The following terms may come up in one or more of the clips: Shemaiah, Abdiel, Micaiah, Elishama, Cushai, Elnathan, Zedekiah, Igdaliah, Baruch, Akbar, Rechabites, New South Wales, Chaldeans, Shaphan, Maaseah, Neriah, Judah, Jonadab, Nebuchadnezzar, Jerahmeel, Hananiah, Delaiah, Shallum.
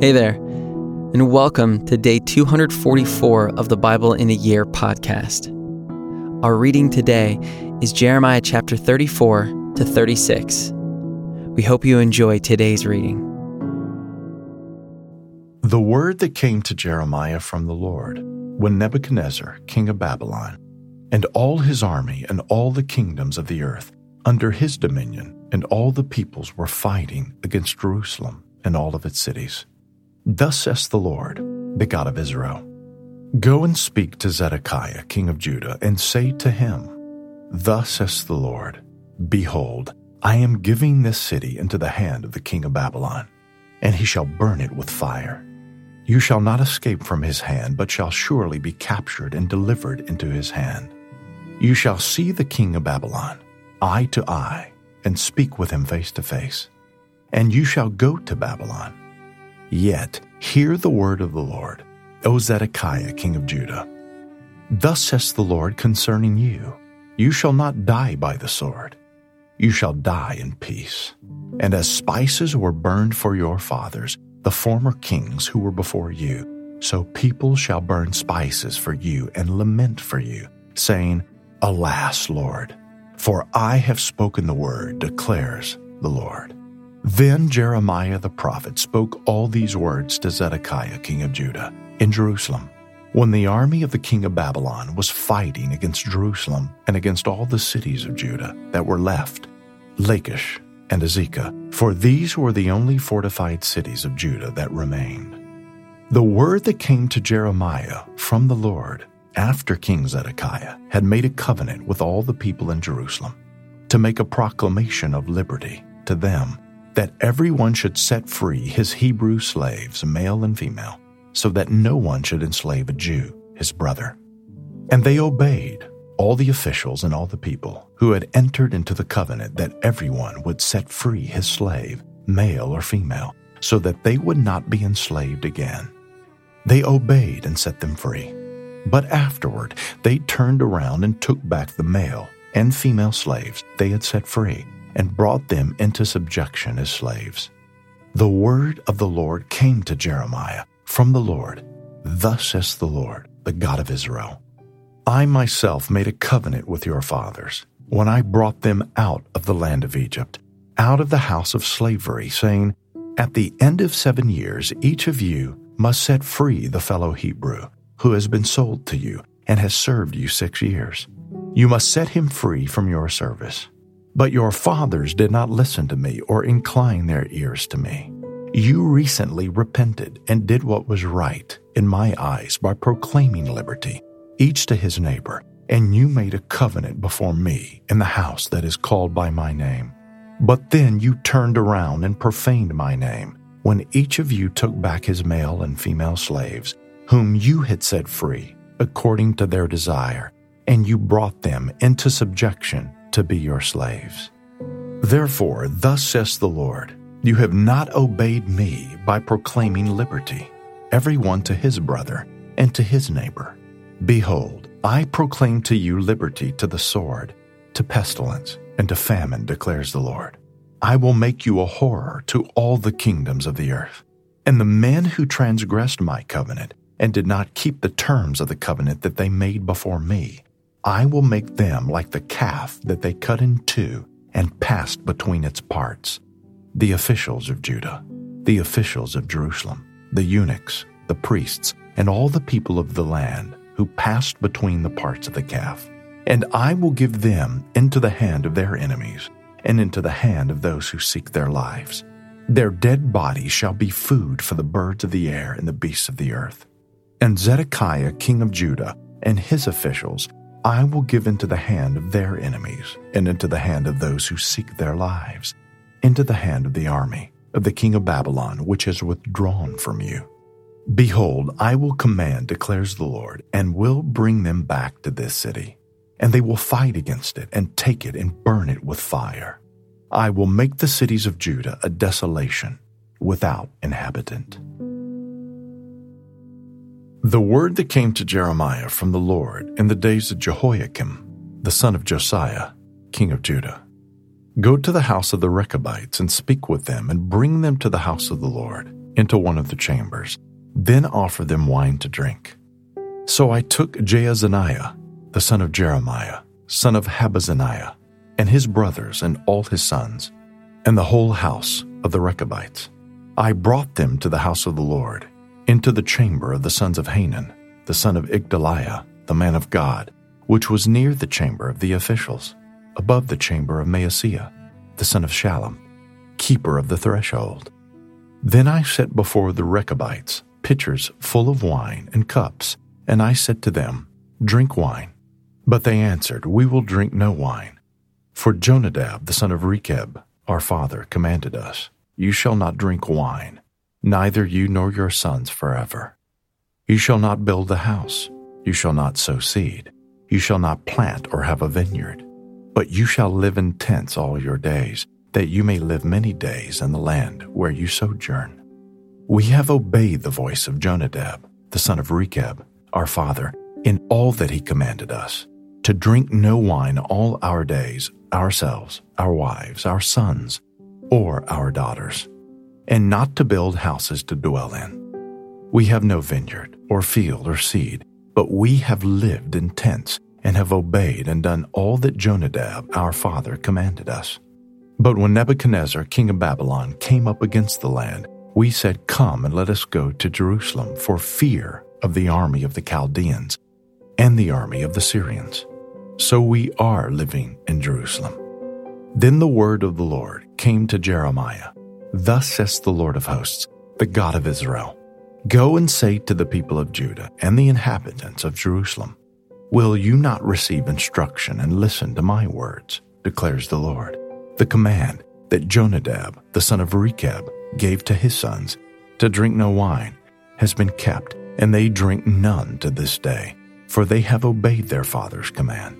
Hey there, and welcome to Day 244 of the Bible in a Year podcast. Our reading today is Jeremiah chapter 34 to 36. We hope you enjoy today's reading. The word that came to Jeremiah from the Lord when Nebuchadnezzar, king of Babylon, and all his army and all the kingdoms of the earth under his dominion and all the peoples were fighting against Jerusalem and all of its cities. Thus says the Lord, the God of Israel, Go and speak to Zedekiah, king of Judah, and say to him, Thus says the Lord, Behold, I am giving this city into the hand of the king of Babylon, and he shall burn it with fire. You shall not escape from his hand, but shall surely be captured and delivered into his hand. You shall see the king of Babylon, eye to eye, and speak with him face to face. And you shall go to Babylon. Yet hear the word of the Lord, O Zedekiah, king of Judah. Thus says the Lord concerning you, You shall not die by the sword. You shall die in peace. And as spices were burned for your fathers, the former kings who were before you, so people shall burn spices for you and lament for you, saying, Alas, Lord, for I have spoken the word, declares the Lord. Then Jeremiah the prophet spoke all these words to Zedekiah king of Judah in Jerusalem, when the army of the king of Babylon was fighting against Jerusalem and against all the cities of Judah that were left, Lachish and Azekah, for these were the only fortified cities of Judah that remained. The word that came to Jeremiah from the Lord after King Zedekiah had made a covenant with all the people in Jerusalem to make a proclamation of liberty to them, that everyone should set free his Hebrew slaves, male and female, so that no one should enslave a Jew, his brother. And they obeyed, all the officials and all the people, who had entered into the covenant that everyone would set free his slave, male or female, so that they would not be enslaved again. They obeyed and set them free. But afterward, they turned around and took back the male and female slaves they had set free, and brought them into subjection as slaves. The word of the Lord came to Jeremiah from the Lord. Thus says the Lord, the God of Israel, I myself made a covenant with your fathers when I brought them out of the land of Egypt, out of the house of slavery, saying, At the end of 7 years, each of you must set free the fellow Hebrew who has been sold to you and has served you 6 years. You must set him free from your service. But your fathers did not listen to me or incline their ears to me. You recently repented and did what was right in my eyes by proclaiming liberty, each to his neighbor, and you made a covenant before me in the house that is called by my name. But then you turned around and profaned my name when each of you took back his male and female slaves, whom you had set free according to their desire, and you brought them into subjection to be your slaves. Therefore, thus says the Lord, You have not obeyed me by proclaiming liberty, everyone to his brother and to his neighbor. Behold, I proclaim to you liberty to the sword, to pestilence, and to famine, declares the Lord. I will make you a horror to all the kingdoms of the earth. And the men who transgressed my covenant and did not keep the terms of the covenant that they made before me, I will make them like the calf that they cut in two and passed between its parts, the officials of Judah, the officials of Jerusalem, the eunuchs, the priests, and all the people of the land who passed between the parts of the calf. And I will give them into the hand of their enemies and into the hand of those who seek their lives. Their dead bodies shall be food for the birds of the air and the beasts of the earth. And Zedekiah, king of Judah, and his officials I will give into the hand of their enemies, and into the hand of those who seek their lives, into the hand of the army of the king of Babylon, which is withdrawn from you. Behold, I will command, declares the Lord, and will bring them back to this city, and they will fight against it, and take it, and burn it with fire. I will make the cities of Judah a desolation without inhabitant. The word that came to Jeremiah from the Lord in the days of Jehoiakim, the son of Josiah, king of Judah. Go to the house of the Rechabites and speak with them and bring them to the house of the Lord, into one of the chambers, then offer them wine to drink. So I took Jaazaniah, the son of Jerahmeel, son of Habazaniah, and his brothers and all his sons, and the whole house of the Rechabites. I brought them to the house of the Lord, into the chamber of the sons of Hanan, the son of Igdaliah, the man of God, which was near the chamber of the officials, above the chamber of Maaseah, the son of Shallum, keeper of the threshold. Then I set before the Rechabites pitchers full of wine and cups, and I said to them, "Drink wine." But they answered, "We will drink no wine. For Jonadab the son of Rechab, our father, commanded us, 'You shall not drink wine, neither you nor your sons forever. You shall not build the house, you shall not sow seed, you shall not plant or have a vineyard, but you shall live in tents all your days, that you may live many days in the land where you sojourn.' We have obeyed the voice of Jonadab, the son of Rechab, our father, in all that he commanded us, to drink no wine all our days, ourselves, our wives, our sons, or our daughters, and not to build houses to dwell in. We have no vineyard, or field, or seed, but we have lived in tents, and have obeyed and done all that Jonadab our father commanded us. But when Nebuchadnezzar, king of Babylon, came up against the land, we said, 'Come and let us go to Jerusalem, for fear of the army of the Chaldeans and the army of the Syrians.' So we are living in Jerusalem." Then the word of the Lord came to Jeremiah. "Thus says the Lord of hosts, the God of Israel, go and say to the people of Judah and the inhabitants of Jerusalem, 'Will you not receive instruction and listen to my words?' declares the Lord. The command that Jonadab, the son of Rechab, gave to his sons, to drink no wine, has been kept, and they drink none to this day, for they have obeyed their father's command.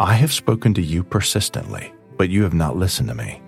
I have spoken to you persistently, but you have not listened to me.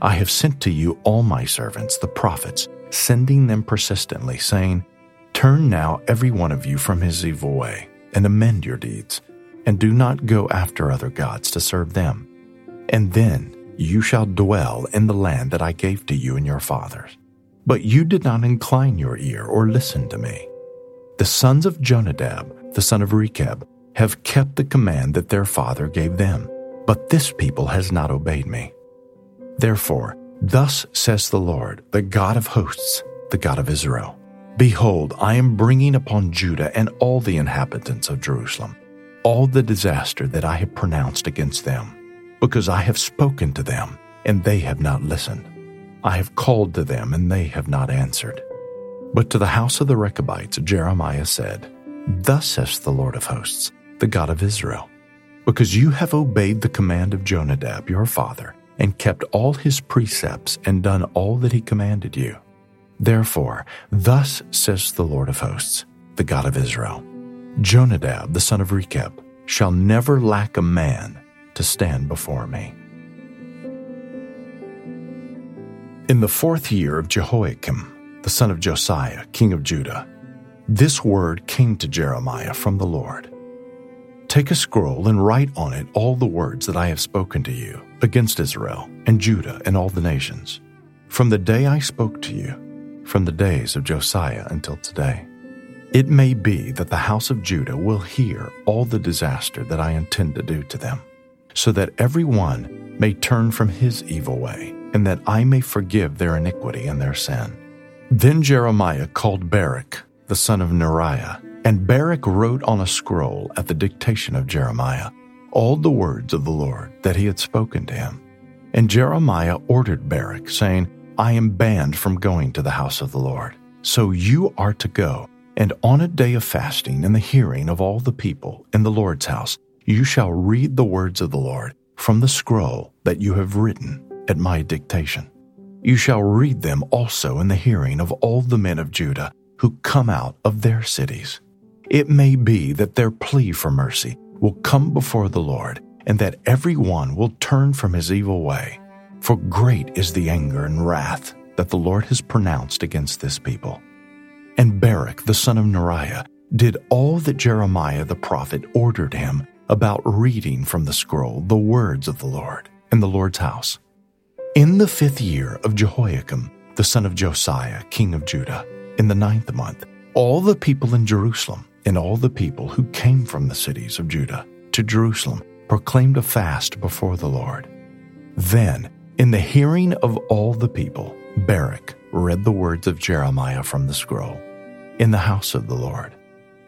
I have sent to you all my servants, the prophets, sending them persistently, saying, 'Turn now every one of you from his evil way, and amend your deeds, and do not go after other gods to serve them. And then you shall dwell in the land that I gave to you and your fathers.' But you did not incline your ear or listen to me. The sons of Jonadab, the son of Rechab, have kept the command that their father gave them, but this people has not obeyed me. Therefore, thus says the Lord, the God of hosts, the God of Israel, behold, I am bringing upon Judah and all the inhabitants of Jerusalem all the disaster that I have pronounced against them, because I have spoken to them, and they have not listened. I have called to them, and they have not answered." But to the house of the Rechabites Jeremiah said, "Thus says the Lord of hosts, the God of Israel, because you have obeyed the command of Jonadab your father, and kept all his precepts, and done all that he commanded you. Therefore, thus says the Lord of hosts, the God of Israel, Jonadab the son of Rechab shall never lack a man to stand before me." In the fourth year of Jehoiakim, the son of Josiah, king of Judah, this word came to Jeremiah from the Lord. "Take a scroll and write on it all the words that I have spoken to you against Israel and Judah and all the nations, from the day I spoke to you, from the days of Josiah until today. It may be that the house of Judah will hear all the disaster that I intend to do to them, so that every one may turn from his evil way, and that I may forgive their iniquity and their sin." Then Jeremiah called Baruch, the son of Neriah, and Baruch wrote on a scroll at the dictation of Jeremiah all the words of the Lord that he had spoken to him. And Jeremiah ordered Baruch, saying, "I am banned from going to the house of the Lord. So you are to go, and on a day of fasting in the hearing of all the people in the Lord's house, you shall read the words of the Lord from the scroll that you have written at my dictation. You shall read them also in the hearing of all the men of Judah who come out of their cities. It may be that their plea for mercy will come before the Lord, and that every one will turn from his evil way. For great is the anger and wrath that the Lord has pronounced against this people." And Baruch the son of Neriah did all that Jeremiah the prophet ordered him about reading from the scroll the words of the Lord in the Lord's house. In the fifth year of Jehoiakim, the son of Josiah, king of Judah, in the 9th month, all the people in Jerusalem and all the people who came from the cities of Judah to Jerusalem proclaimed a fast before the Lord. Then, in the hearing of all the people, Baruch read the words of Jeremiah from the scroll, in the house of the Lord,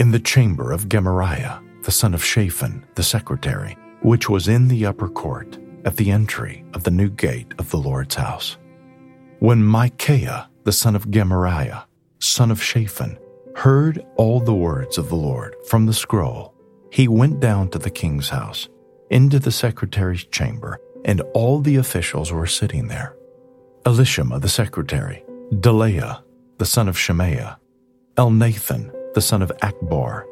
in the chamber of Gemariah, the son of Shaphan, the secretary, which was in the upper court, at the entry of the new gate of the Lord's house. When Micaiah, the son of Gemariah, son of Shaphan, heard all the words of the Lord from the scroll, he went down to the king's house, into the secretary's chamber, and all the officials were sitting there. Elishama the secretary, Delaiah the son of Shemaiah, Elnathan the son of Akbar,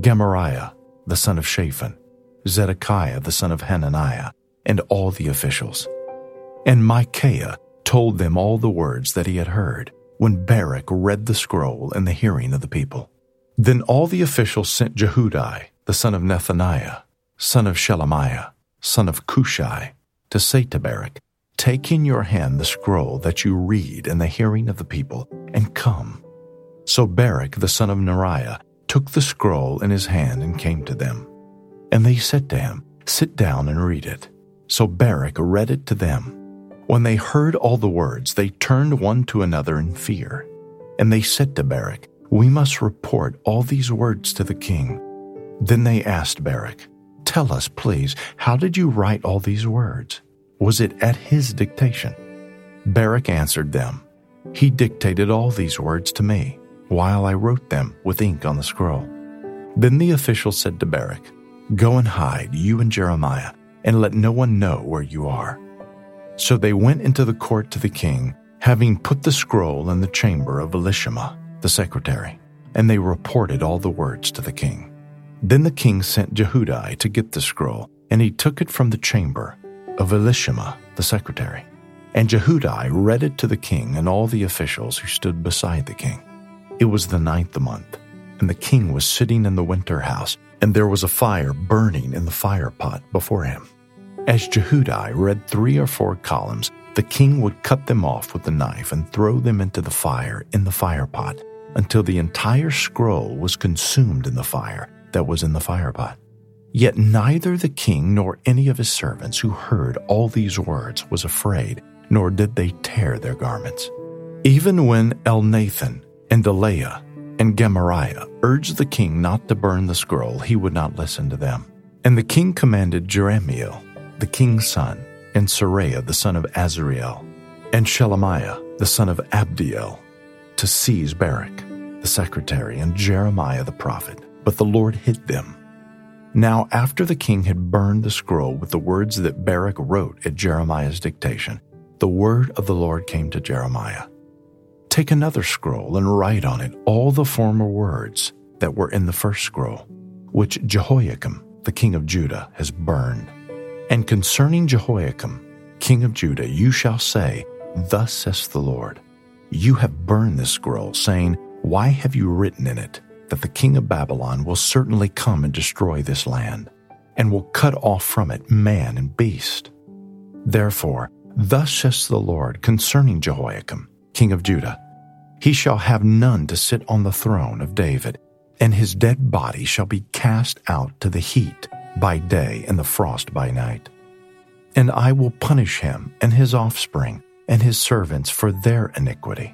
Gemariah the son of Shaphan, Zedekiah the son of Hananiah, and all the officials. And Micaiah told them all the words that he had heard when Baruch read the scroll in the hearing of the people. Then all the officials sent Jehudi the son of Nethaniah, son of Shelemiah, son of Cushai, to say to Baruch, "Take in your hand the scroll that you read in the hearing of the people, and come." So Baruch the son of Neriah took the scroll in his hand and came to them. And they said to him, "Sit down and read it." So Baruch read it to them. When they heard all the words, they turned one to another in fear. And they said to Baruch, "We must report all these words to the king." Then they asked Baruch, "Tell us, please, how did you write all these words? Was it at his dictation?" Baruch answered them, "He dictated all these words to me, while I wrote them with ink on the scroll." Then the official said to Baruch, "Go and hide, you and Jeremiah, and let no one know where you are." So they went into the court to the king, having put the scroll in the chamber of Elishama, the secretary, and they reported all the words to the king. Then the king sent Jehudi to get the scroll, and he took it from the chamber of Elishama, the secretary. And Jehudi read it to the king and all the officials who stood beside the king. It was the 9th month, and the king was sitting in the winter house, and there was a fire burning in the fire pot before him. As Jehudi read 3 or 4 columns, the king would cut them off with the knife and throw them into the fire in the fire pot, until the entire scroll was consumed in the fire that was in the fire pot. Yet neither the king nor any of his servants who heard all these words was afraid, nor did they tear their garments. Even when Elnathan and Delaiah and Gemariah urged the king not to burn the scroll, he would not listen to them. And the king commanded Jerahmeel, the king's son, and Seraiah the son of Azriel, and Shelemiah the son of Abdiel, to seize Baruch the secretary and Jeremiah the prophet, but the Lord hid them. Now after the king had burned the scroll with the words that Baruch wrote at Jeremiah's dictation, the word of the Lord came to Jeremiah. "Take another scroll and write on it all the former words that were in the first scroll, which Jehoiakim, the king of Judah, has burned. And concerning Jehoiakim, king of Judah, you shall say, 'Thus says the Lord, you have burned this scroll, saying, Why have you written in it that the king of Babylon will certainly come and destroy this land, and will cut off from it man and beast?' Therefore, thus says the Lord concerning Jehoiakim, king of Judah, he shall have none to sit on the throne of David, and his dead body shall be cast out to the heat by day and the frost by night. And I will punish him and his offspring and his servants for their iniquity.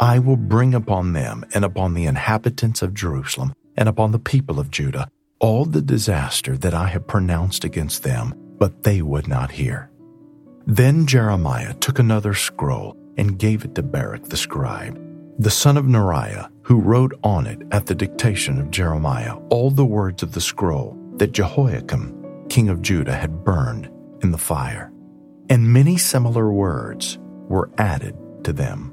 I will bring upon them and upon the inhabitants of Jerusalem and upon the people of Judah all the disaster that I have pronounced against them, but they would not hear." Then Jeremiah took another scroll and gave it to Baruch the scribe, the son of Neriah, who wrote on it at the dictation of Jeremiah all the words of the scroll that Jehoiakim, king of Judah, had burned in the fire. And many similar words were added to them.